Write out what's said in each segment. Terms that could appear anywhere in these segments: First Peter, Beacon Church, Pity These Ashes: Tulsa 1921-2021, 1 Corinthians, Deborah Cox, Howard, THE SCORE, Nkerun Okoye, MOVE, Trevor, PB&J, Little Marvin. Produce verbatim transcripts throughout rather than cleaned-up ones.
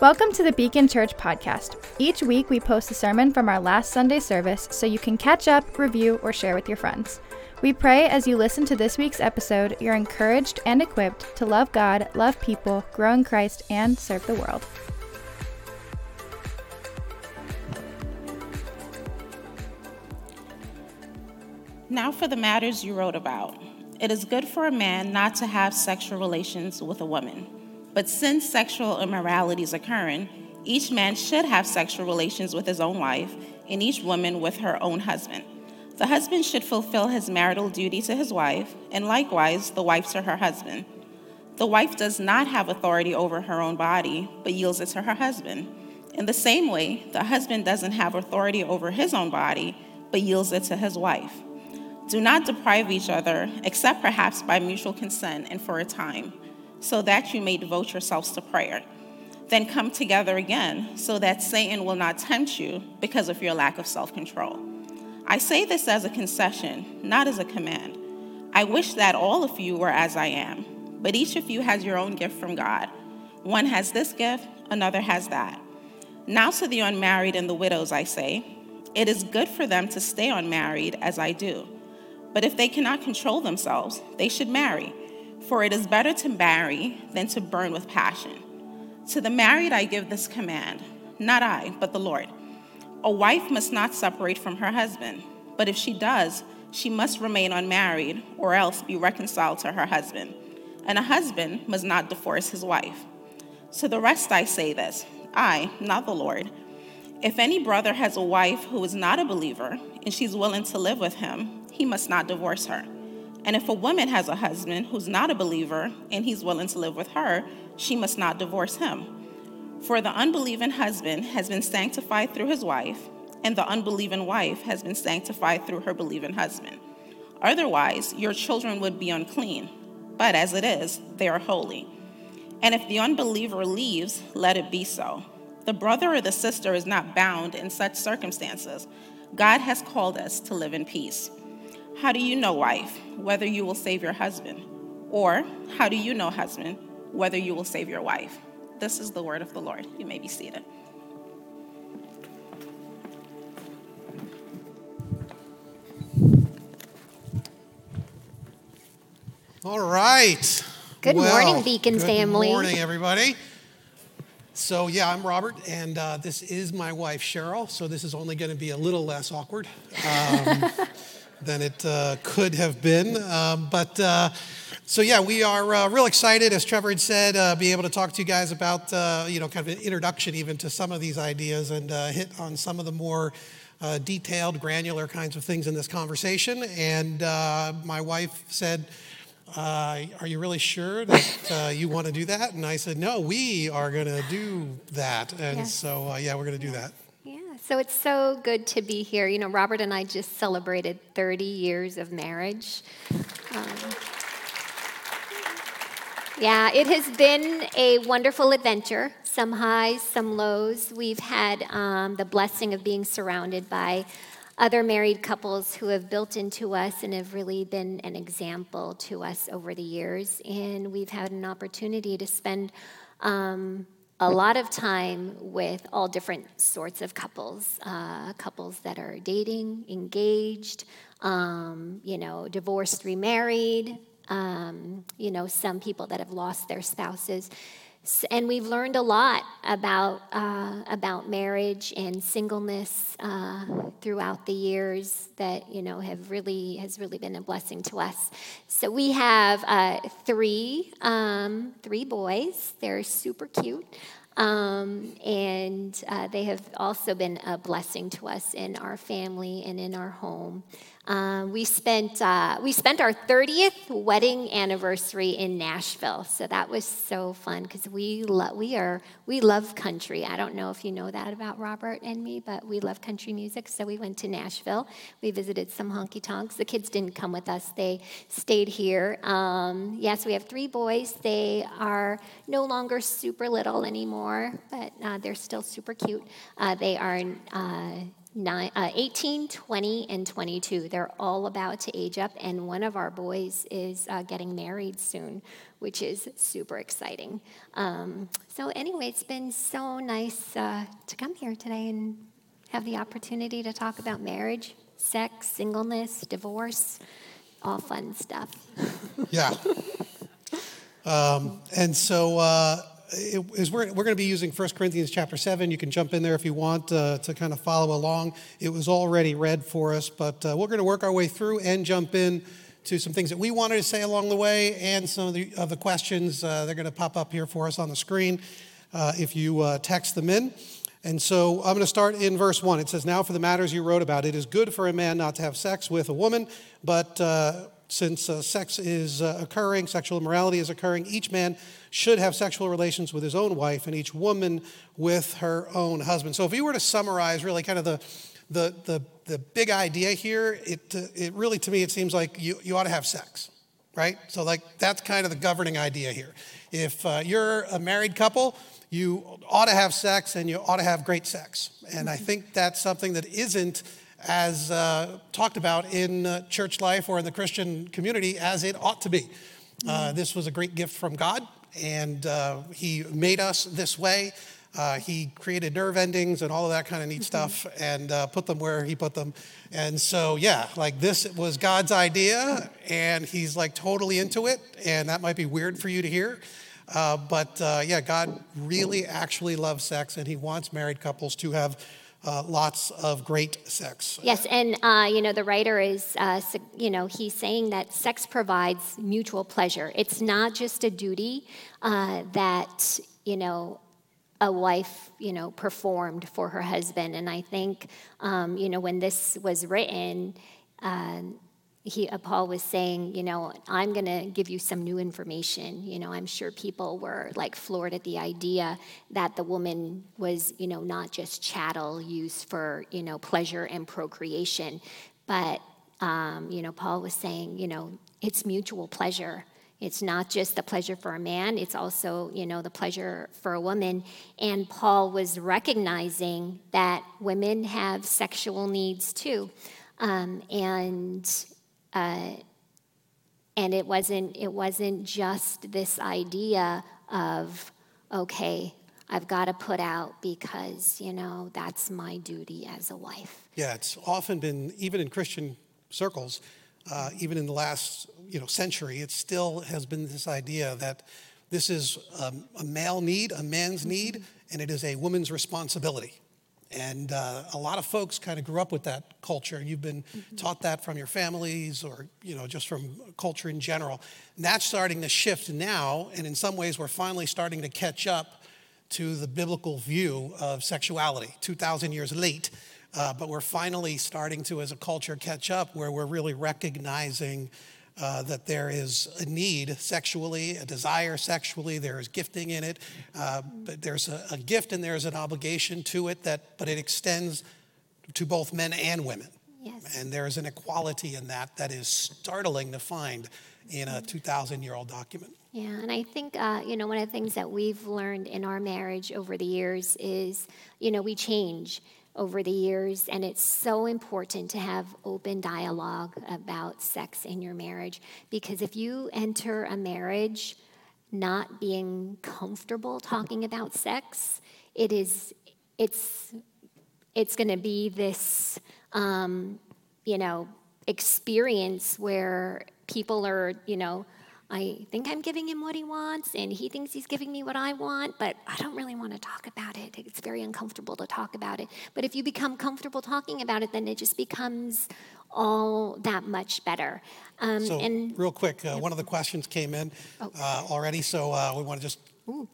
Welcome to the Beacon Church podcast. Each week we post a sermon from our last Sunday service so you can catch up, review, or share with your friends. We pray as you listen to this week's episode, you're encouraged and equipped to love God, love people, grow in Christ, and serve the world. Now for the matters you wrote about. It is good for a man not to have sexual relations with a woman. But since sexual immorality is occurring, each man should have sexual relations with his own wife, and each woman with her own husband. The husband should fulfill his marital duty to his wife, and likewise the wife to her husband. The wife does not have authority over her own body, but yields it to her husband. In the same way, the husband doesn't have authority over his own body, but yields it to his wife. Do not deprive each other, except perhaps by mutual consent and for a time, so that you may devote yourselves to prayer. Then come together again, so that Satan will not tempt you because of your lack of self-control. I say this as a concession, not as a command. I wish that all of you were as I am, but each of you has your own gift from God. One has this gift, another has that. Now to the unmarried and the widows, I say, it is good for them to stay unmarried as I do. But if they cannot control themselves, they should marry. For it is better to marry than to burn with passion. To the married I give this command, not I, but the Lord. A wife must not separate from her husband, but if she does, she must remain unmarried or else be reconciled to her husband. And a husband must not divorce his wife. To the rest I say this, I, not the Lord. If any brother has a wife who is not a believer and she's willing to live with him, he must not divorce her. And if a woman has a husband who's not a believer and he's willing to live with her, she must not divorce him. For the unbelieving husband has been sanctified through his wife, and the unbelieving wife has been sanctified through her believing husband. Otherwise, your children would be unclean, but as it is, they are holy. And if the unbeliever leaves, let it be so. The brother or the sister is not bound in such circumstances. God has called us to live in peace. How do you know, wife, whether you will save your husband? Or how do you know, husband, whether you will save your wife? This is the word of the Lord. You may be seated. All right. Good well, morning, Beacon family. Good morning, everybody. So, yeah, I'm Robert, and uh, this is my wife, Cheryl. So this is only going to be a little less awkward. Um than it uh, could have been. Um, but uh, so yeah, we are uh, real excited, as Trevor had said, uh, be able to talk to you guys about, uh, you know, kind of an introduction even to some of these ideas and uh, hit on some of the more uh, detailed, granular kinds of things in this conversation. And uh, my wife said, uh, are you really sure that uh, you want to do that? And I said, no, we are going to do that. And yes. so, uh, yeah, we're going to do that. So it's so good to be here. You know, Robert and I just celebrated thirty years of marriage. Um, yeah, it has been a wonderful adventure, some highs, some lows. We've had um, the blessing of being surrounded by other married couples who have built into us and have really been an example to us over the years. And we've had an opportunity to spend um a lot of time with all different sorts of couples, uh, couples that are dating, engaged, um, you know, divorced, remarried, um, you know, some people that have lost their spouses. And we've learned a lot about uh, about marriage and singleness uh, throughout the years that, you know, have really has really been a blessing to us. So we have uh, three um, three boys. They're super cute, um, and uh, they have also been a blessing to us in our family and in our home. Uh, we spent uh, we spent our thirtieth wedding anniversary in Nashville, so that was so fun because we lo- we are we love country. I don't know if you know that about Robert and me, but we love country music. So we went to Nashville. We visited some honky tonks. The kids didn't come with us; they stayed here. Um, yes, we have three boys. They are no longer super little anymore, but uh, they're still super cute. Uh, they are. Uh, nine, uh, eighteen, twenty, and twenty-two. They're all about to age up, and one of our boys is uh, getting married soon, which is super exciting. Um, so anyway, it's been so nice uh, to come here today and have the opportunity to talk about marriage, sex, singleness, divorce, all fun stuff. Yeah. Um, and so uh, it, is we're, we're going to be using First Corinthians chapter seven. You can jump in there if you want uh, to kind of follow along. It was already read for us, but uh, we're going to work our way through and jump in to some things that we wanted to say along the way and some of the, of the questions. Uh, they're going to pop up here for us on the screen uh, if you uh, text them in. And so I'm going to start in verse one. It says, "Now for the matters you wrote about, it is good for a man not to have sex with a woman, but uh, since uh, sex is uh, occurring, sexual immorality is occurring, each man should have sexual relations with his own wife and each woman with her own husband." So if you were to summarize really kind of the the the, the big idea here, it uh, it really, to me, it seems like you, you ought to have sex, right? So like that's kind of the governing idea here. If uh, you're a married couple, you ought to have sex and you ought to have great sex. And I think that's something that isn't as uh, talked about in uh, church life or in the Christian community as it ought to be. Uh, this was a great gift from God, and uh, he made us this way. Uh, he created nerve endings and all of that kind of neat mm-hmm. stuff and uh, put them where he put them. And so, yeah, like this was God's idea, and he's like totally into it. And that might be weird for you to hear. Uh, but uh, yeah, God really actually loves sex, and he wants married couples to have uh, lots of great sex. Yes, and uh, you know, the writer is, uh, you know, he's saying that sex provides mutual pleasure. It's not just a duty uh, that, you know, a wife, you know, performed for her husband. And I think, um, you know, when this was written, uh, He, uh, Paul was saying, you know, I'm going to give you some new information. You know, I'm sure people were like floored at the idea that the woman was, you know, not just chattel used for, you know, pleasure and procreation. But, um, you know, Paul was saying, you know, it's mutual pleasure. It's not just the pleasure for a man. It's also, you know, the pleasure for a woman. And Paul was recognizing that women have sexual needs too. Um, and... Uh, and it wasn't it wasn't just this idea of, okay, I've got to put out because, you know, that's my duty as a wife. Yeah, it's often been, even in Christian circles, uh, even in the last, you know, century, it still has been this idea that this is um, a male need, a man's need, and it is a woman's responsibility. And uh, a lot of folks kind of grew up with that culture. You've been mm-hmm. taught that from your families or, you know, just from culture in general. And that's starting to shift now. And in some ways, we're finally starting to catch up to the biblical view of sexuality, two thousand years late. Uh, but we're finally starting to, as a culture, catch up where we're really recognizing Uh, that there is a need sexually, a desire sexually, there is gifting in it, uh, but there's a, a gift and there's an obligation to it, that, but it extends to both men and women. Yes. And there is an equality in that that is startling to find in a two thousand year old document. Yeah, and I think, uh, you know, one of the things that we've learned in our marriage over the years is, you know, we change over the years, and it's so important to have open dialogue about sex in your marriage, because if you enter a marriage not being comfortable talking about sex, it is, it's, it's going to be this, um, you know, experience where people are, you know, I think I'm giving him what he wants, and he thinks he's giving me what I want, but I don't really want to talk about it. It's very uncomfortable to talk about it. But if you become comfortable talking about it, then it just becomes all that much better. Um, so and, real quick, uh, yeah. one of the questions came in oh. uh, already, so uh, we want to just... Ooh.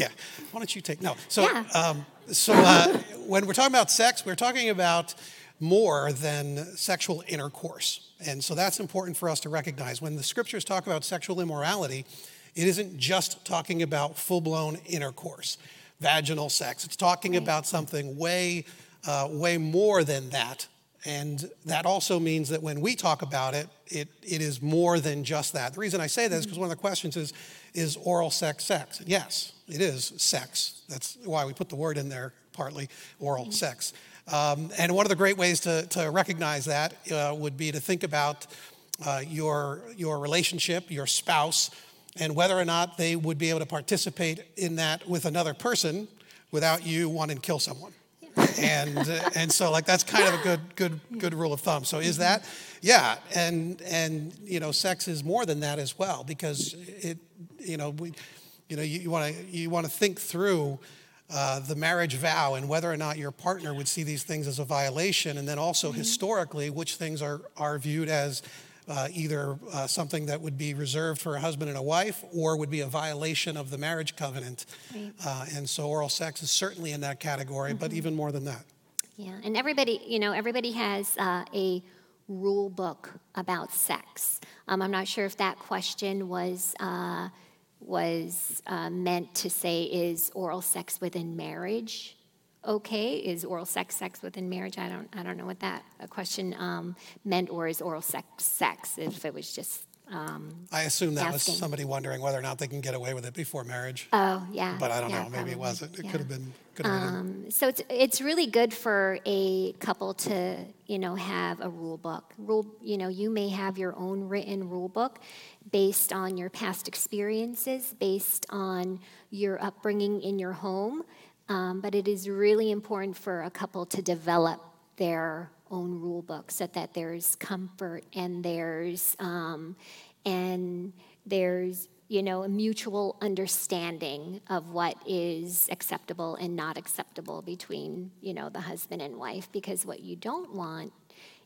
yeah, why don't you take... No, so, yeah. um, so uh, when we're talking about sex, we're talking about more than sexual intercourse. And so that's important for us to recognize. When the scriptures talk about sexual immorality, it isn't just talking about full-blown intercourse, vaginal sex. It's talking right. about something way, uh, way more than that. And that also means that when we talk about it, it, it is more than just that. The reason I say that is because one of the questions is, is oral sex sex? And yes, it is sex. That's why we put the word in there, partly, oral right. sex. Um, and one of the great ways to, to recognize that uh, would be to think about uh, your, your relationship, your spouse, and whether or not they would be able to participate in that with another person without you wanting to kill someone. and uh, and so like that's kind of a good good good rule of thumb. So is that, yeah, and and you know, sex is more than that as well, because it, you know, we, you know, you want to you want to think through uh, the marriage vow and whether or not your partner would see these things as a violation, and then also mm-hmm. historically which things are are viewed as uh, either uh, something that would be reserved for a husband and a wife, or would be a violation of the marriage covenant. Right. Uh, and so oral sex is certainly in that category, mm-hmm. but even more than that. Yeah, and everybody, you know, everybody has uh, a rule book about sex. Um, I'm not sure if that question was uh, was uh, meant to say, is oral sex within marriage okay? Is oral sex sex within marriage? I don't I don't know what that a question um, meant, or is oral sex sex, if it was just um, I assume that asking. Was somebody wondering whether or not they can get away with it before marriage. Oh, yeah. But I don't yeah, know. Maybe probably. It wasn't. It yeah. could have been. Could have um, been. So it's it's really good for a couple to, you know, have a rule book. Rule, you know, you may have your own written rule book based on your past experiences, based on your upbringing in your home. Um, but it is really important for a couple to develop their own rule book so that there's comfort and there's um, and there's you know a mutual understanding of what is acceptable and not acceptable between you know the husband and wife. Because what you don't want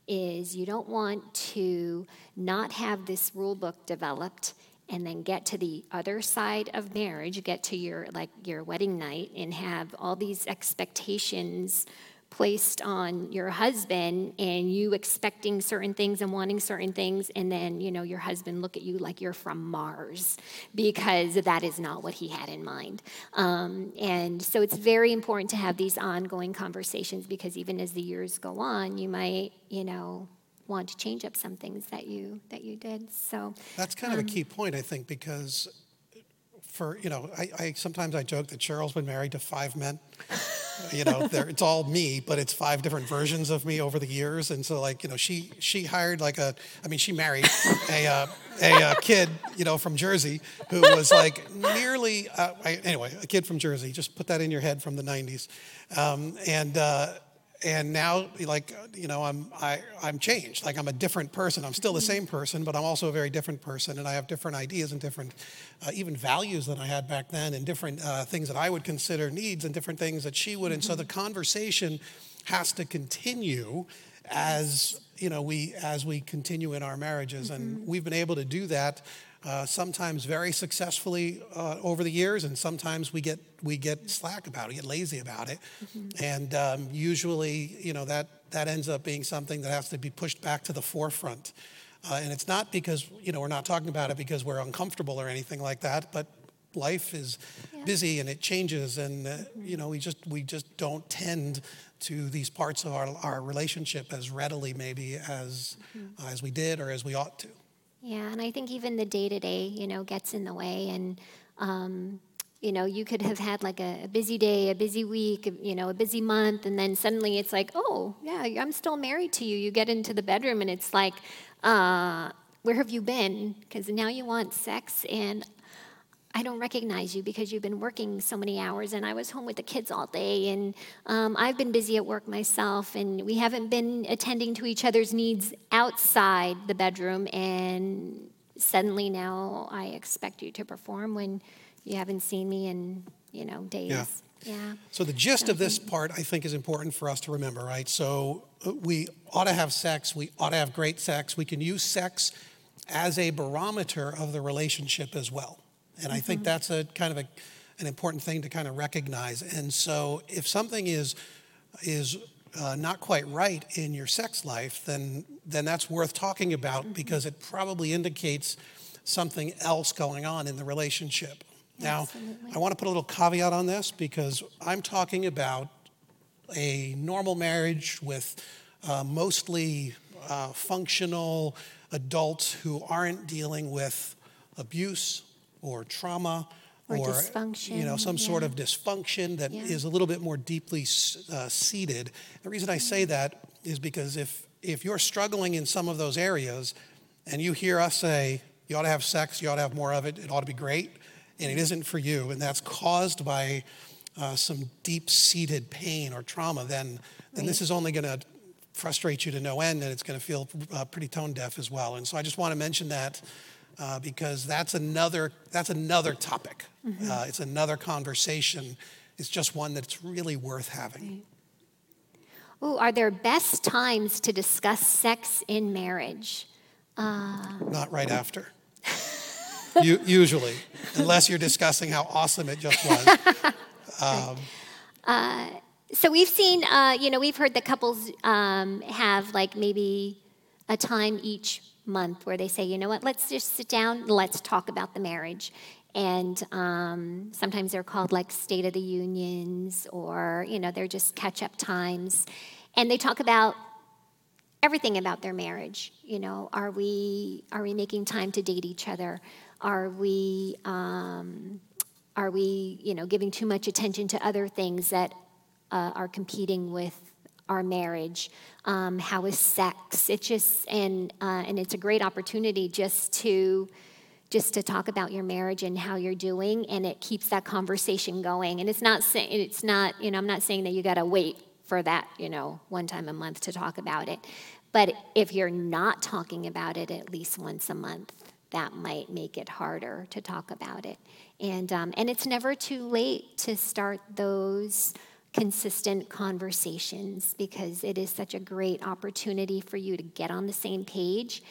is you don't want to not have this rule book developed and then get to the other side of marriage, get to your like your wedding night, and have all these expectations placed on your husband, and you expecting certain things and wanting certain things, and then you know your husband look at you like you're from Mars, because that is not what he had in mind. Um, and so it's very important to have these ongoing conversations, because even as the years go on, you might you know. want to change up some things that you that you did. So that's kind um, of a key point, I think, because for you know, I, I sometimes I joke that Cheryl's been married to five men. you know, it's all me, but it's five different versions of me over the years. And so, like you know, she she hired like a, I mean, she married a uh, a uh, kid, you know, from Jersey who was like nearly uh, I, anyway, a kid from Jersey. Just put that in your head from the nineties, um, and. Uh, And now, like, you know, I'm I, I'm changed. Like, I'm a different person. I'm still the same person, but I'm also a very different person. And I have different ideas and different uh, even values than I had back then, and different uh, things that I would consider needs and different things that she would. And so the conversation has to continue as, you know, we as we continue in our marriages. Mm-hmm. And we've been able to do that uh, sometimes very successfully uh, over the years. And sometimes we get we get slack about it, we get lazy about it. Mm-hmm. And um, usually, you know, that, that ends up being something that has to be pushed back to the forefront. Uh, and it's not because, you know, we're not talking about it because we're uncomfortable or anything like that, but life is yeah. busy and it changes. And, uh, mm-hmm. you know, we just we just don't tend to these parts of our, our relationship as readily maybe as mm-hmm. uh, as we did or as we ought to. Yeah, and I think even the day-to-day, you know, gets in the way. And, um you know, you could have had like a, a busy day, a busy week, you know, a busy month, and then suddenly it's like, oh, yeah, I'm still married to you. You get into the bedroom and it's like, uh, where have you been? Because now you want sex, and I don't recognize you because you've been working so many hours, and I was home with the kids all day, and um, I've been busy at work myself, and we haven't been attending to each other's needs outside the bedroom, and suddenly now I expect you to perform when you haven't seen me in, you know, days. Yeah. yeah. So the gist so of this part, I think, is important for us to remember, right? So we ought to have sex. We ought to have great sex. We can use sex as a barometer of the relationship as well. And mm-hmm. I think that's a kind of a, an important thing to kind of recognize. And so if something is is uh, not quite right in your sex life, then then that's worth talking about, mm-hmm. because it probably indicates something else going on in the relationship. Now, absolutely. I want to put a little caveat on this, because I'm talking about a normal marriage with uh, mostly uh, functional adults who aren't dealing with abuse or trauma or, or dysfunction, you know, some yeah. sort of dysfunction that yeah. is a little bit more deeply uh, seated. The reason I say that is because if if you're struggling in some of those areas and you hear us say, you ought to have sex, you ought to have more of it, it ought to be great, and it isn't for you, and that's caused by uh, some deep-seated pain or trauma, then, right. then this is only going to frustrate you to no end, and it's going to feel uh, pretty tone-deaf as well. And so I just want to mention that uh, because that's another that's another topic. Mm-hmm. Uh, it's another conversation. It's just one that's really worth having. Right. Oh, are there best times to discuss sex in marriage? Uh, Not right after. you, usually, unless you're discussing how awesome it just was. Um, uh, so we've seen, uh, you know, we've heard that couples um, have like maybe a time each month where they say, you know what, let's just sit down, let's talk about the marriage. And um, sometimes they're called like State of the Unions, or, you know, they're just catch-up times. And they talk about everything about their marriage. You know, are we are we making time to date each other? Are we um, are we you know giving too much attention to other things that uh, are competing with our marriage? Um, how is sex? It just and uh, and it's a great opportunity just to just to talk about your marriage and how you're doing, and it keeps that conversation going. And it's not saying it's not you know I'm not saying that you got to wait for that, you know, one time a month to talk about it. But if you're not talking about it at least once a month, that might make it harder to talk about it. And um, and it's never too late to start those consistent conversations, because it is such a great opportunity for you to get on the same page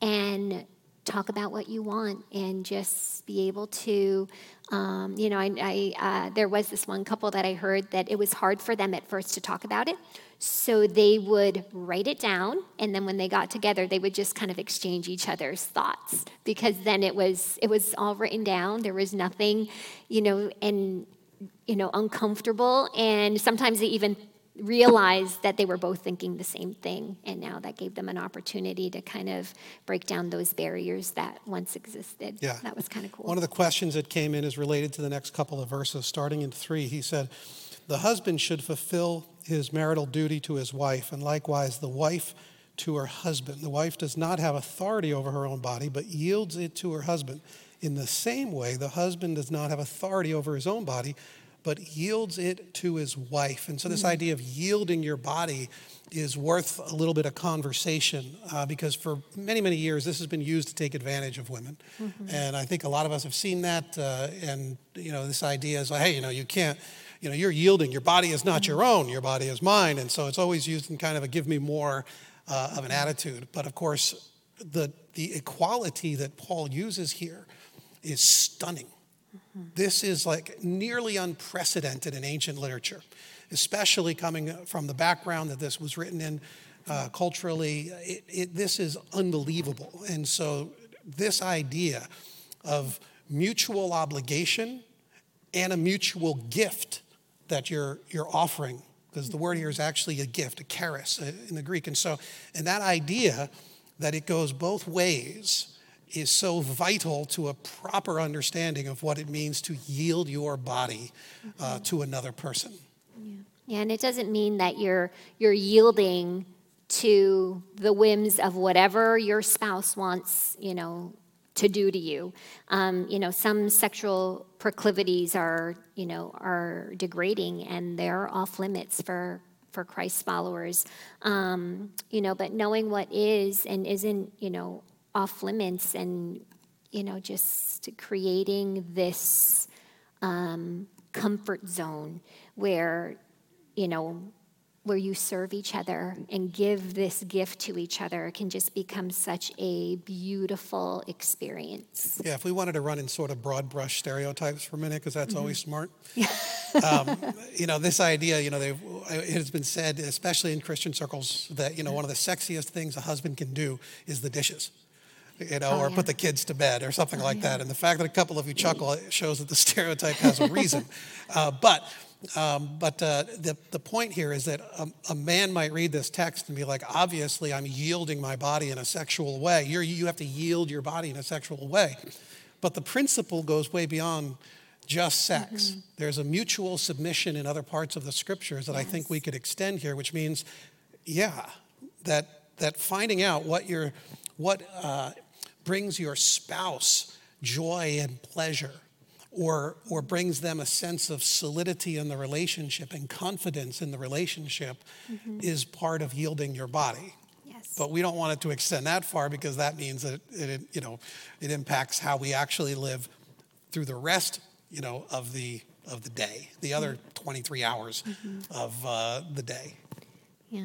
and talk about what you want, and just be able to Um, you know, I, I uh, there was this one couple that I heard that it was hard for them at first to talk about it, so they would write it down, and then when they got together, they would just kind of exchange each other's thoughts, because then it was it was all written down. There was nothing, you know, and you know, uncomfortable, and sometimes they even realized that they were both thinking the same thing, and now that gave them an opportunity to kind of break down those barriers that once existed. Yeah. That was kind of cool. One of the questions that came in is related to the next couple of verses, starting in three. He said, the husband should fulfill his marital duty to his wife, and likewise the wife to her husband. The wife does not have authority over her own body, but yields it to her husband. In the same way, the husband does not have authority over his own body, but yields it to his wife. And so this mm-hmm. idea of yielding your body is worth a little bit of conversation uh, because for many, many years, this has been used to take advantage of women. Mm-hmm. And I think a lot of us have seen that. Uh, and, you know, this idea is, like, hey, you know, you can't, you know, you're yielding. Your body is not mm-hmm. your own. Your body is mine. And so it's always used in kind of a give me more uh, of an attitude. But, of course, the the equality that Paul uses here is stunning. This is like nearly unprecedented in ancient literature, especially coming from the background that this was written in uh, culturally. It, it, this is unbelievable. And so this idea of mutual obligation and a mutual gift that you're, you're offering, because the word here is actually a gift, a charis in the Greek. And so, and that idea that it goes both ways is so vital to a proper understanding of what it means to yield your body uh, to another person. Yeah. yeah, and it doesn't mean that you're you're yielding to the whims of whatever your spouse wants, you know, to do to you. Um, you know, some sexual proclivities are, you know, are degrading, and they're off limits for for Christ followers. Um, you know, but knowing what is and isn't, you know, off limits, and you know, just creating this um, comfort zone where you know where you serve each other and give this gift to each other can just become such a beautiful experience. Yeah, if we wanted to run in sort of broad brush stereotypes for a minute, because that's mm-hmm. always smart. um, you know, this idea, you know, it has been said, especially in Christian circles, that you know, one of the sexiest things a husband can do is the dishes. You know, oh, or yeah. put the kids to bed or something oh, like yeah. that. And the fact that a couple of you chuckle it shows that the stereotype has a reason. uh, but um, but uh, the, the point here is that a, a man might read this text and be like, obviously I'm yielding my body in a sexual way. You're, you have to yield your body in a sexual way. But the principle goes way beyond just sex. Mm-hmm. There's a mutual submission in other parts of the scriptures that yes. I think we could extend here, which means, yeah, that that finding out what your what uh, brings your spouse joy and pleasure, or or brings them a sense of solidity in the relationship and confidence in the relationship, mm-hmm. is part of yielding your body. Yes. But we don't want it to extend that far, because that means that it, it you know it impacts how we actually live through the rest, you know, of the of the day, the other twenty-three hours mm-hmm. of uh, the day. Yeah.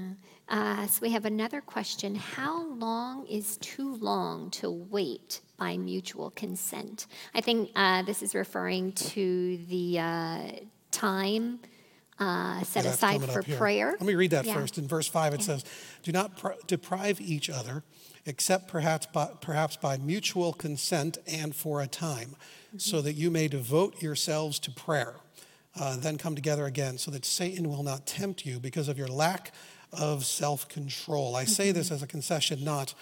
Uh, so we have another question. How long is too long to wait by mutual consent? I think uh, this is referring to the uh, time uh, set yeah, aside for prayer. Let me read that yeah. first. In verse five, it yeah. says, do not pr- deprive each other, except perhaps by, perhaps by mutual consent and for a time, mm-hmm. so that you may devote yourselves to prayer. Uh, then come together again, so that Satan will not tempt you because of your lack of self-control. I say this as a concession, not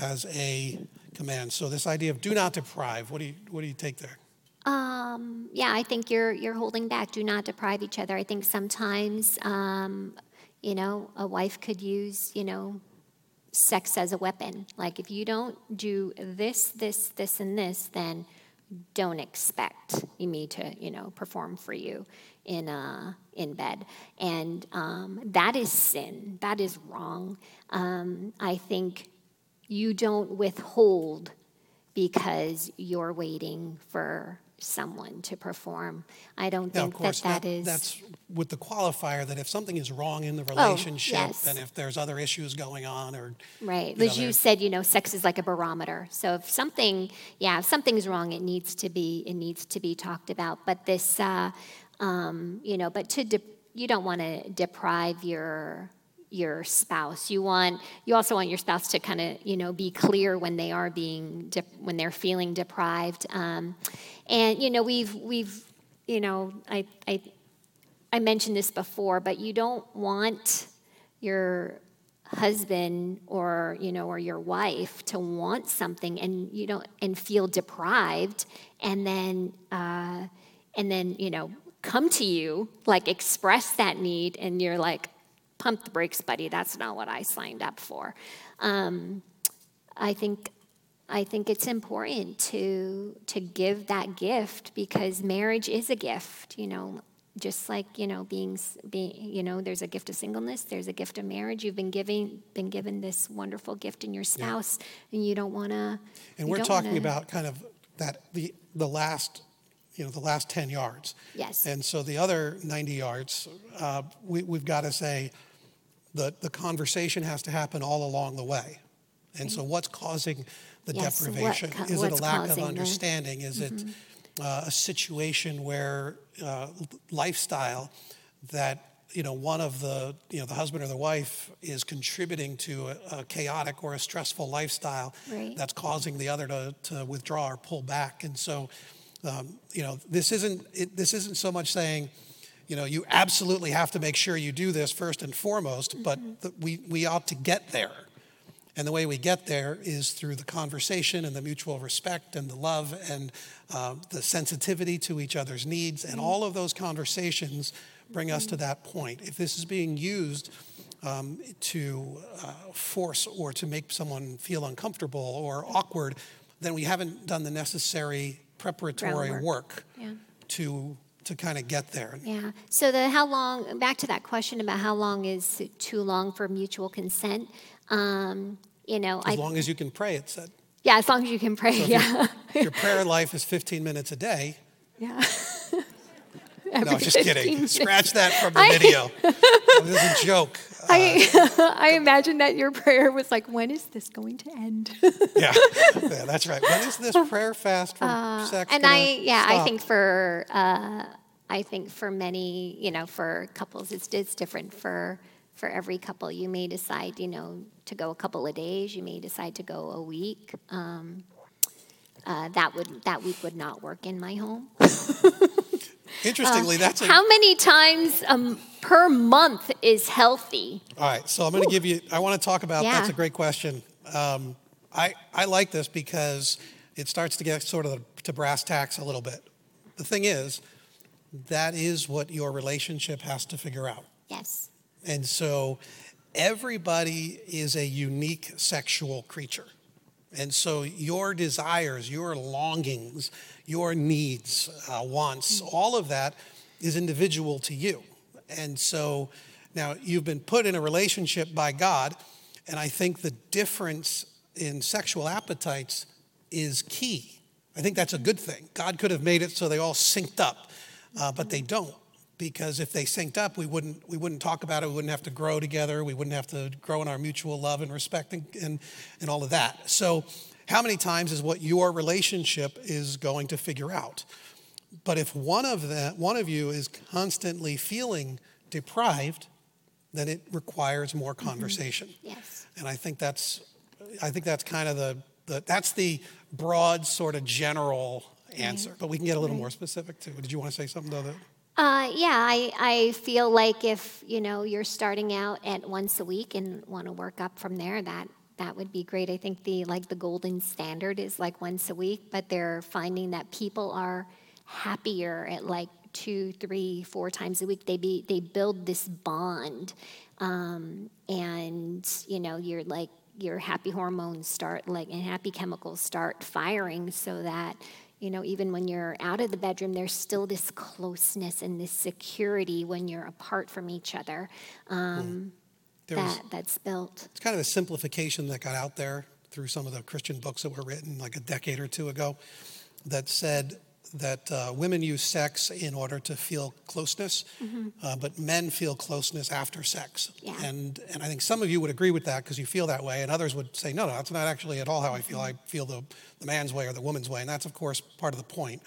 as a command. So this idea of do not deprive, what do you what do you take there? Um, yeah, I think you're you're holding back. Do not deprive each other. I think sometimes, um, you know, a wife could use, you know, sex as a weapon. Like, if you don't do this, this, this, and this, then don't expect me to, you know, perform for you in uh, in bed. And um, that is sin. That is wrong. Um, I think you don't withhold because you're waiting for someone to perform. I don't now, think of course, that that, that is... That's with the qualifier that if something is wrong in the relationship, oh, yes. and if there's other issues going on or... Right. As you, you said, you know, sex is like a barometer. So if something, yeah, if something's wrong, it needs to be, it needs to be talked about. But this, uh, um, you know, but to de- you don't want to deprive your... your spouse. You want, you also want your spouse to kind of, you know, be clear when they are being, de- when they're feeling deprived. Um, and, you know, we've, we've, you know, I, I, I mentioned this before, but you don't want your husband or, you know, or your wife to want something and you don't, and feel deprived. And then, uh, and then, you know, come to you, like express that need. And you're like, pump the brakes, buddy. That's not what I signed up for. Um, I think I think it's important to to give that gift, because marriage is a gift. You know, just like, you know, being being you know, there's a gift of singleness, there's a gift of marriage. You've been giving been given this wonderful gift in your spouse, yeah. and you don't want to. And we're talking wanna... about kind of that the the last. you know, the last ten yards. Yes. And so the other ninety yards, uh, we, we've got to say that the conversation has to happen all along the way. And so what's causing the yes. deprivation? What, Is it a lack of understanding? The... Is mm-hmm. it uh, a situation where uh, lifestyle that, you know, one of the, you know, the husband or the wife is contributing to a, a chaotic or a stressful lifestyle right. that's causing the other to, to withdraw or pull back? And so... Um, you know, this isn't it, this isn't so much saying, you know, you absolutely have to make sure you do this first and foremost, mm-hmm. but the, we, we ought to get there. And the way we get there is through the conversation and the mutual respect and the love and uh, the sensitivity to each other's needs. And mm-hmm. all of those conversations bring mm-hmm. us to that point. If this is being used um, to uh, force or to make someone feel uncomfortable or awkward, then we haven't done the necessary preparatory groundwork. work yeah. to to kind of get there. Yeah. So the how long, back to that question about how long is too long for mutual consent. Um, you know, as I, long as you can pray, it said. Yeah, as long as you can pray. So if yeah. Your, your prayer life is fifteen minutes a day. Yeah. No, just kidding. Minutes. Scratch that from the I, video. It was a joke. I uh, I imagine that your prayer was like, when is this going to end? yeah. yeah, that's right. When is this prayer fast from uh, sex? And I, yeah, stop? I think for uh, I think for many, you know, for couples, it's it's different for. For every couple. You may decide, you know, to go a couple of days. You may decide to go a week. Um, uh, that would that week would not work in my home. Interestingly, uh, that's a, how many times um, per month is healthy? All right, so I'm going to give you. I want to talk about. Yeah. That's a great question. Um, I I like this because it starts to get sort of to brass tacks a little bit. the thing is, that is what your relationship has to figure out. Yes. And so everybody is a unique sexual creature. And so your desires, your longings, your needs, uh, wants, all of that is individual to you. And so now you've been put in a relationship by God. And I think the difference in sexual appetites is key. I think that's a good thing. God could have made it so they all synced up, uh, but they don't. Because if they synced up, we wouldn't we wouldn't talk about it. We wouldn't have to grow together. We wouldn't have to grow in our mutual love and respect and, and, and all of that. So how many times is what your relationship is going to figure out? But if one of that one of you is constantly feeling deprived, then it requires more conversation. Mm-hmm. Yes. And I think that's I think that's kind of the, the that's the broad sort of general answer. Right. But we can get a little right. more specific too. Did you want to say something about that? Uh, yeah, I, I feel like if, you know, you're starting out at once a week and want to work up from there, that that would be great. I think the like the golden standard is like once a week, but they're finding that people are happier at like two, three, four times a week. They be they build this bond, um, and you know, you're like your happy hormones start like and happy chemicals start firing, so that. You know, even when you're out of the bedroom, there's still this closeness and this security when you're apart from each other. Um, yeah. that, that's built. It's kind of a simplification that got out there through some of the Christian books that were written like a decade or two ago that said that uh, women use sex in order to feel closeness, mm-hmm. uh, but men feel closeness after sex. Yeah. And and I think some of you would agree with that because you feel that way, and others would say, no, no, that's not actually at all how I feel. I feel the, the man's way or the woman's way. And that's, of course, part of the point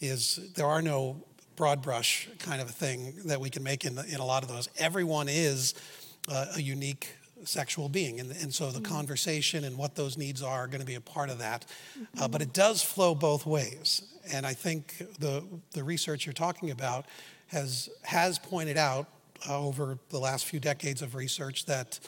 is there are no broad brush kind of a thing that we can make in, the, in a lot of those. Everyone is uh, a unique sexual being, and, and so the mm-hmm. conversation and what those needs are are going to be a part of that. Mm-hmm. Uh, but it does flow both ways. And I think the the research you're talking about has has pointed out uh, over the last few decades of research that,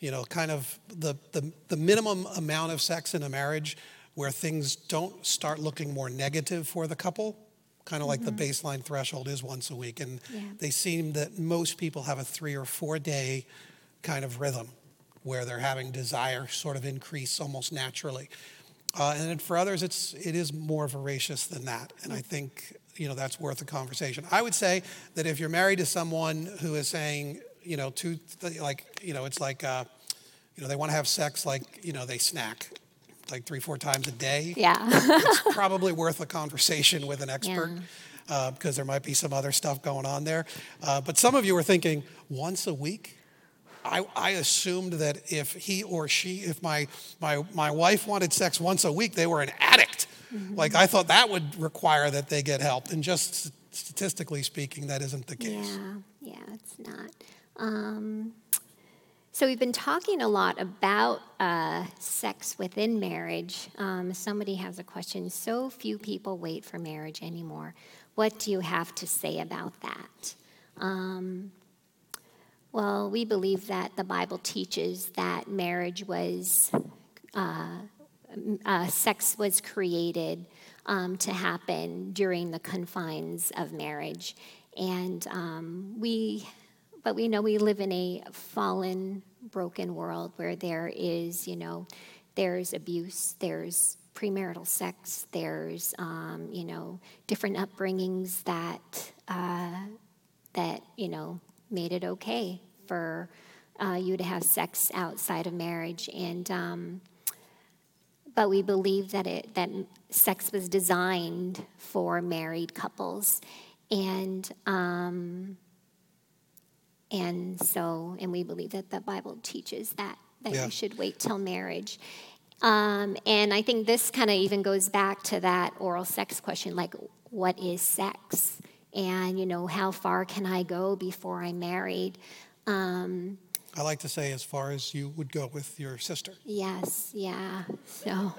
you know, kind of the, the the minimum amount of sex in a marriage where things don't start looking more negative for the couple, kind of mm-hmm. like the baseline threshold is once a week. And yeah. they seem that most people have a three or four day kind of rhythm where they're having desire sort of increase almost naturally. Uh, and then for others, it's it is more voracious than that, and I think you know that's worth a conversation. I would say that if you're married to someone who is saying you know two th- like you know it's like uh, you know they want to have sex like you know they snack like three four times a day. Yeah, it's probably worth a conversation with an expert because yeah. uh, there might be some other stuff going on there. Uh, but some of you are thinking once a week. I, I assumed that if he or she, if my, my my wife wanted sex once a week, they were an addict. Mm-hmm. Like I thought that would require that they get help. And just statistically speaking, that isn't the case. Yeah, yeah, it's not. Um, so we've been talking a lot about uh, sex within marriage. Um, somebody has a question. So few people wait for marriage anymore. What do you have to say about that? Um Well, we believe that the Bible teaches that marriage was, uh, uh, sex was created um, to happen during the confines of marriage, and um, we, but we know we live in a fallen, broken world where there is, you know, there's abuse, there's premarital sex, there's, um, you know, different upbringings that uh, that you know. made it okay for uh, you to have sex outside of marriage, and um, but we believe that it that sex was designed for married couples, and um, and so and we believe that the Bible teaches that that yeah. you should wait till marriage, um, and I think this kind of even goes back to that oral sex question, like what is sex? And, you know, how far can I go before I'm married? Um, I like to say as far as you would go with your sister. Yes, yeah. So,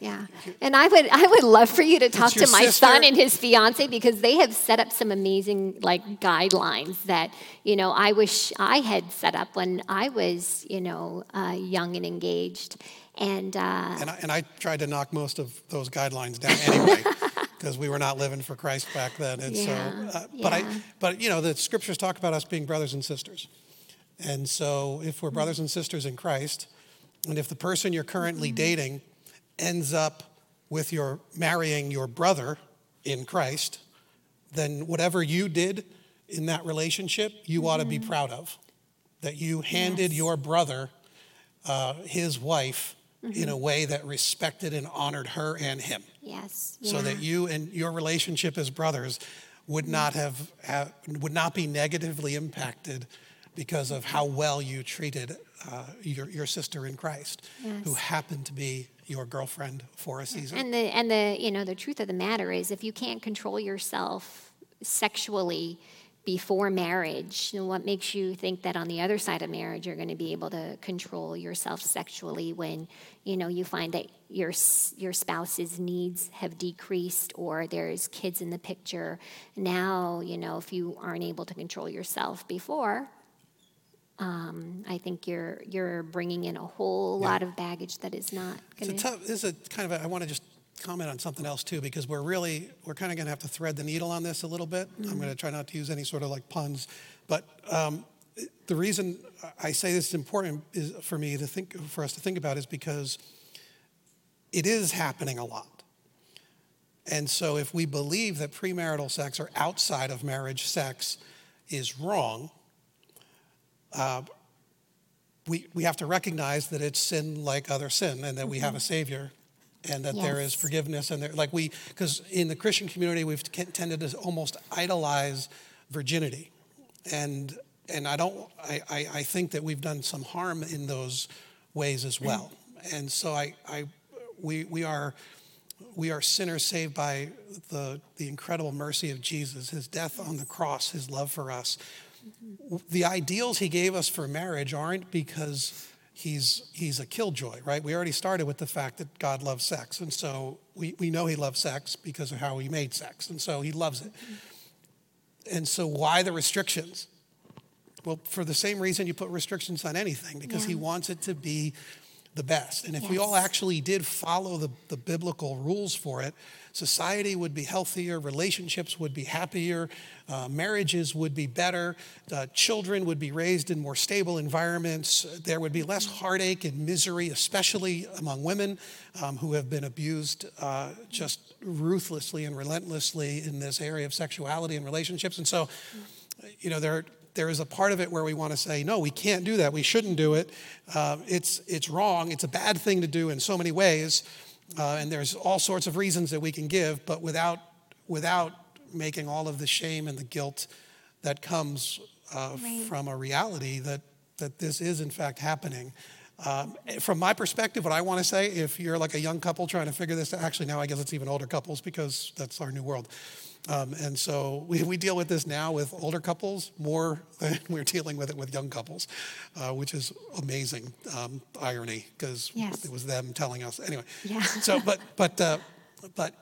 yeah. And I would I would love for you to talk to my sister. Son and his fiance, because they have set up some amazing, like, guidelines that, you know, I wish I had set up when I was, you know, uh, young and engaged. And, uh, and, I, and I tried to knock most of those guidelines down anyway. because we were not living for Christ back then. And yeah, so, uh, yeah. but I, but you know, the scriptures talk about us being brothers and sisters. And so if we're brothers and sisters in Christ, and if the person you're currently mm-hmm. dating ends up with your marrying your brother in Christ, then whatever you did in that relationship, you mm-hmm. ought to be proud of. That you handed yes. your brother uh, his wife mm-hmm. in a way that respected and honored her and him. Yes. Yeah. So that you and your relationship as brothers would not have, have would not be negatively impacted because of how well you treated uh, your your sister in Christ, yes. who happened to be your girlfriend for a season. And the and the you know the truth of the matter is, if you can't control yourself sexually before marriage, you know, what makes you think that on the other side of marriage you're going to be able to control yourself sexually when, you know, you find that your your spouse's needs have decreased or there's kids in the picture? Now, you know, if you aren't able to control yourself before, um, I think you're you're bringing in a whole yeah. lot of baggage that is not going to... It's a tough, this is a kind of a, I want to just comment on something else too, because we're really we're kind of going to have to thread the needle on this a little bit. Mm-hmm. I'm going to try not to use any sort of like puns, but um, the reason I say this is important is for me to think for us to think about is because it is happening a lot. And so if we believe that premarital sex or outside of marriage sex is wrong, uh, we we have to recognize that it's sin like other sin, and that mm-hmm. we have a Savior. And that yes. there is forgiveness, and there, like we, because in the Christian community we've tended to almost idolize virginity, and and I don't, I, I, I think that we've done some harm in those ways as well. And so I, I we we are we are sinners saved by the the incredible mercy of Jesus, His death on the cross, His love for us. Mm-hmm. The ideals He gave us for marriage aren't because He's he's a killjoy, right? We already started with the fact that God loves sex. And so we, we know He loves sex because of how He made sex. And so He loves it. And so why the restrictions? Well, for the same reason you put restrictions on anything, because yeah. He wants it to be the best. And if yes. we all actually did follow the, the biblical rules for it, society would be healthier, relationships would be happier, uh, marriages would be better, uh, children would be raised in more stable environments, there would be less heartache and misery, especially among women um, who have been abused uh, just ruthlessly and relentlessly in this area of sexuality and relationships. And so, you know, there are There is a part of it where we want to say, no, we can't do that. We shouldn't do it. Uh, it's it's wrong. It's a bad thing to do in so many ways. Uh, and there's all sorts of reasons that we can give, but without without making all of the shame and the guilt that comes uh, right. from a reality that, that this is, in fact, happening. Um, from my perspective, what I want to say, if you're like a young couple trying to figure this out, actually now I guess it's even older couples because that's our new world. Um, and so we, we deal with this now with older couples more than we're dealing with it with young couples, uh, which is amazing um, irony because yes. it was them telling us anyway. Yeah. So, but but uh, but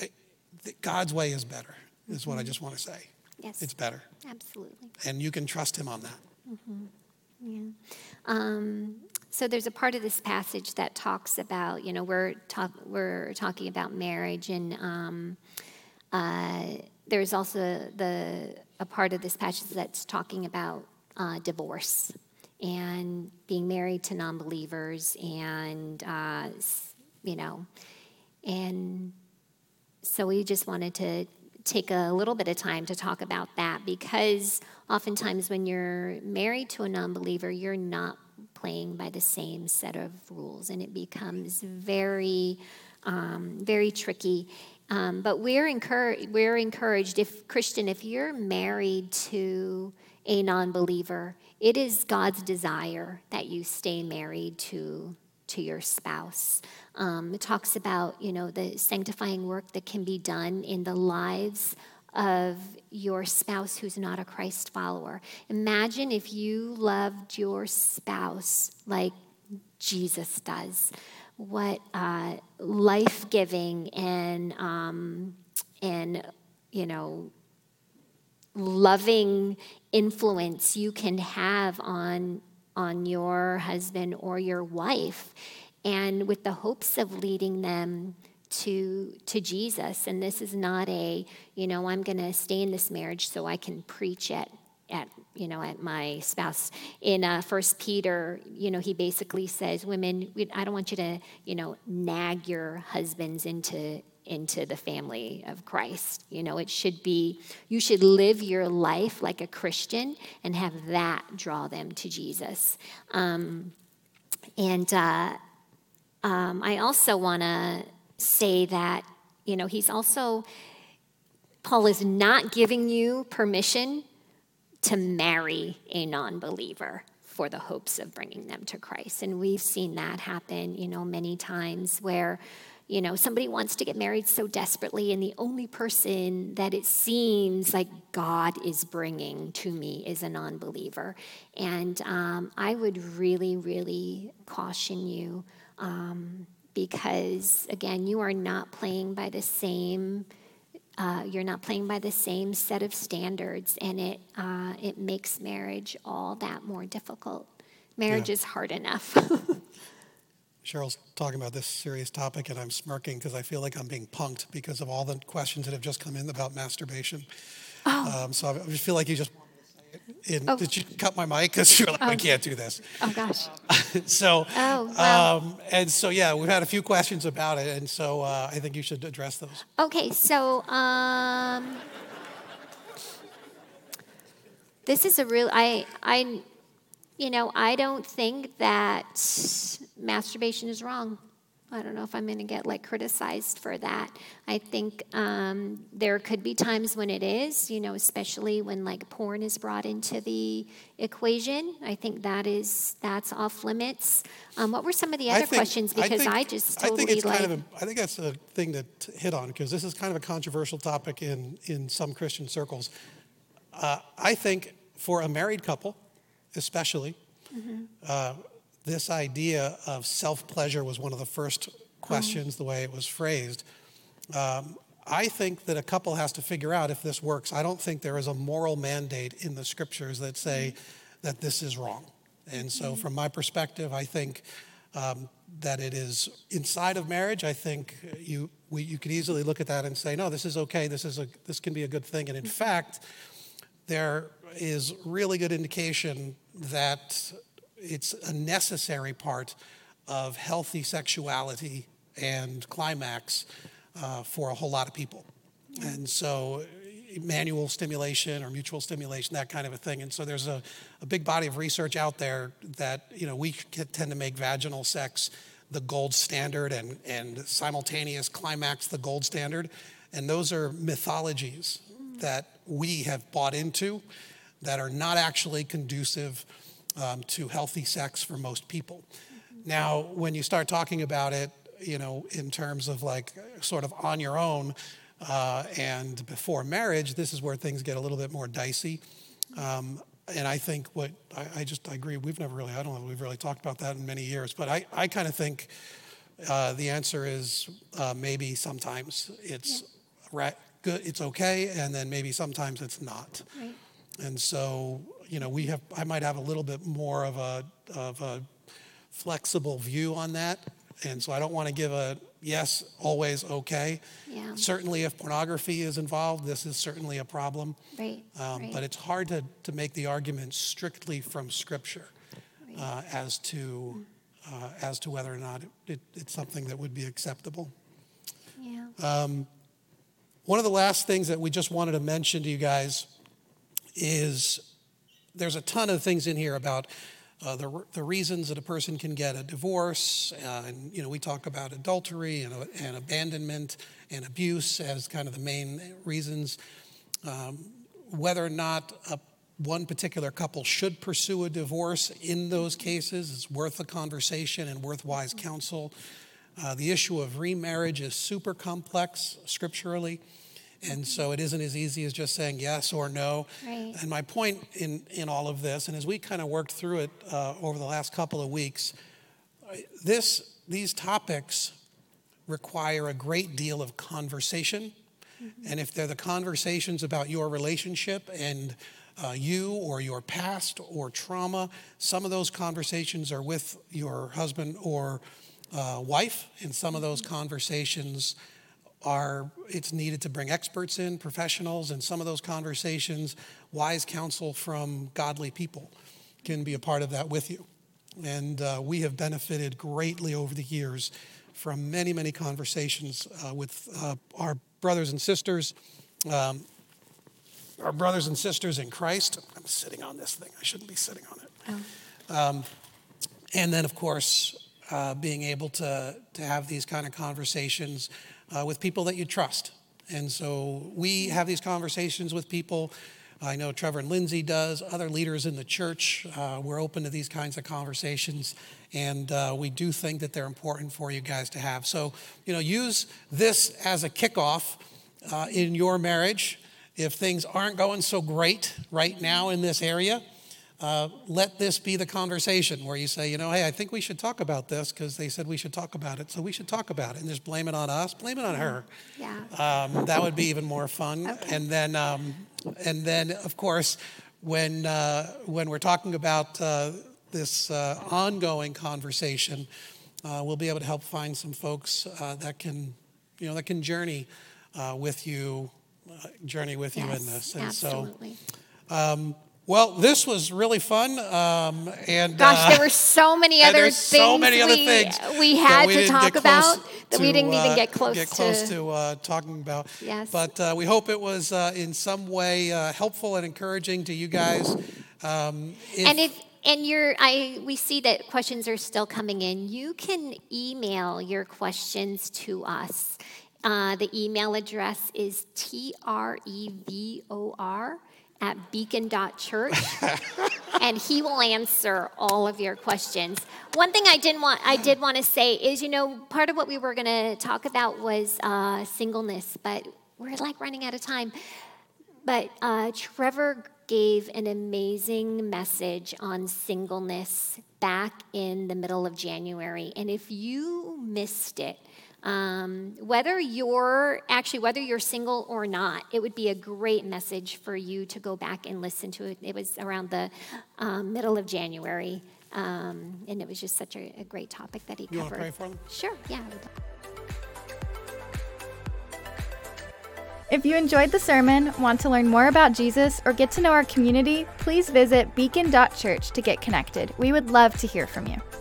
I, the, God's way is better. Is mm-hmm. what I just want to say. Yes, it's better. Absolutely. And you can trust Him on that. Mm-hmm. Yeah. Um, so there's a part of this passage that talks about, you know, we're talk we're talking about marriage and. Um, Uh, there's also the a part of this passage that's talking about uh, divorce and being married to non-believers, and uh, you know, and so we just wanted to take a little bit of time to talk about that, because oftentimes when you're married to a non-believer, you're not playing by the same set of rules, and it becomes very, um, very tricky. Um, but we're encouraged, we're encouraged, if Christian, if you're married to a non-believer, it is God's desire that you stay married to to your spouse. Um, it talks about, you know, the sanctifying work that can be done in the lives of your spouse who's not a Christ follower. Imagine if you loved your spouse like Jesus does. What uh, life-giving and um, and you know loving influence you can have on on your husband or your wife, and with the hopes of leading them to to Jesus. And this is not a, you know, I'm going to stay in this marriage so I can preach at, at you know, at my spouse. In uh, First Peter, you know, he basically says, women, we, I don't want you to, you know, nag your husbands into into the family of Christ. You know, it should be, you should live your life like a Christian and have that draw them to Jesus. Um, and uh, um, I also want to say that, you know, he's also, Paul is not giving you permission to marry a non-believer for the hopes of bringing them to Christ. And we've seen that happen, you know, many times where, you know, somebody wants to get married so desperately, and the only person that it seems like God is bringing to me is a non-believer. And um, I would really, really caution you um, because, again, you are not playing by the same. Uh, you're not playing by the same set of standards, and it uh, it makes marriage all that more difficult. Marriage yeah. is hard enough. Cheryl's talking about this serious topic, and I'm smirking because I feel like I'm being punked because of all the questions that have just come in about masturbation. Oh. Um, so I just feel like you just wanted to say it. And oh. Did you cut my mic? Because you're like, oh. I can't do this. Oh, gosh. so, oh, wow. um, and so, yeah, we've had a few questions about it, and so uh, I think you should address those. Okay, so... Um, this is a real... I I... You know, I don't think that masturbation is wrong. I don't know if I'm going to get, like, criticized for that. I think um, there could be times when it is, you know, especially when, like, porn is brought into the equation. I think that is, that's off limits. Um, what were some of the other I think, questions? Because I, think, I just totally, I think it's like... Kind of a, I think that's a thing to hit on, because this is kind of a controversial topic in, in some Christian circles. Uh, I think for a married couple... especially, mm-hmm. uh, this idea of self-pleasure was one of the first questions, mm-hmm. the way it was phrased. Um, I think that a couple has to figure out if this works. I don't think there is a moral mandate in the scriptures that say mm-hmm. that this is wrong. And so mm-hmm. from my perspective, I think um, that it is inside of marriage. I think you we, you could easily look at that and say, no, this is okay. This is a this can be a good thing. And in mm-hmm. fact, there is really good indication that it's a necessary part of healthy sexuality and climax uh, for a whole lot of people. Yeah. And so manual stimulation or mutual stimulation, that kind of a thing. And so there's a, a big body of research out there that, you know, we tend to make vaginal sex the gold standard and, and simultaneous climax the gold standard. And those are mythologies that we have bought into that are not actually conducive um, to healthy sex for most people. Mm-hmm. Now, when you start talking about it, you know, in terms of like sort of on your own uh, and before marriage, this is where things get a little bit more dicey. Um, and I think what, I, I just I agree, we've never really, I don't know if we've really talked about that in many years, but I, I kind of think uh, the answer is uh, maybe sometimes it's yeah. right. Good, it's okay, and then maybe sometimes it's not. Right. And so, you know, we have. I might have a little bit more of a of a flexible view on that, and so I don't want to give a yes always okay. Yeah. Certainly, if pornography is involved, this is certainly a problem. Right. Um, right. But it's hard to to make the argument strictly from Scripture right. uh, as to uh, as to whether or not it, it, it's something that would be acceptable. Yeah. Um, One of the last things that we just wanted to mention to you guys is there's a ton of things in here about uh, the the reasons that a person can get a divorce, uh, and you know we talk about adultery and, and abandonment and abuse as kind of the main reasons. Um, whether or not a, one particular couple should pursue a divorce in those cases is worth a conversation and worth wise counsel. Uh, the issue of remarriage is super complex scripturally, and so it isn't as easy as just saying yes or no. Right. And my point in, in all of this, and as we kind of worked through it uh, over the last couple of weeks, this these topics require a great deal of conversation. Mm-hmm. And if they're the conversations about your relationship and Uh, you or your past or trauma, some of those conversations are with your husband or uh, wife, and some of those conversations are, it's needed to bring experts in, professionals, and some of those conversations, wise counsel from godly people can be a part of that with you. And uh, we have benefited greatly over the years from many, many conversations uh, with uh, our brothers and sisters, um, our brothers and sisters in Christ. I'm sitting on this thing. I shouldn't be sitting on it. Oh. Um, and then, of course, uh, being able to, to have these kind of conversations uh, with people that you trust. And so we have these conversations with people. I know Trevor and Lindsay does, other leaders in the church. Uh, we're open to these kinds of conversations, and uh, we do think that they're important for you guys to have. So, you know, use this as a kickoff uh, in your marriage. If things aren't going so great right now in this area, uh, let this be the conversation where you say, you know, hey, I think we should talk about this because they said we should talk about it, so we should talk about it. And just blame it on us, blame it on her. Yeah. Um, that would be even more fun. Okay. And then... Um, And then, of course, when uh, when we're talking about uh, this uh, ongoing conversation, uh, we'll be able to help find some folks uh, that can, you know, that can journey uh, with you, uh, journey with you yes, in this. And absolutely. So, um, well, this was really fun. Um, and gosh, uh, there were so many other things. So many other we, things we had we to talk about. That to, we didn't even get close uh, get close to, to uh, talking about. Yes. But uh, we hope it was uh, in some way uh, helpful and encouraging to you guys. Um, if and if and you're, I we see that questions are still coming in. You can email your questions to us. Uh, the email address is T R E V O R at beacon dot church, and he will answer all of your questions. One thing I didn't want, I did want to say is, you know, part of what we were going to talk about was uh, singleness, but we're like running out of time. But uh, Trevor gave an amazing message on singleness back in the middle of January, and if you missed it, Um, whether you're actually, whether you're single or not, it would be a great message for you to go back and listen to it. It was around the um, middle of January, um, and it was just such a, a great topic that he covered. You want to pray for them? Sure, yeah. If you enjoyed the sermon, want to learn more about Jesus, or get to know our community, please visit beacon dot church to get connected. We would love to hear from you.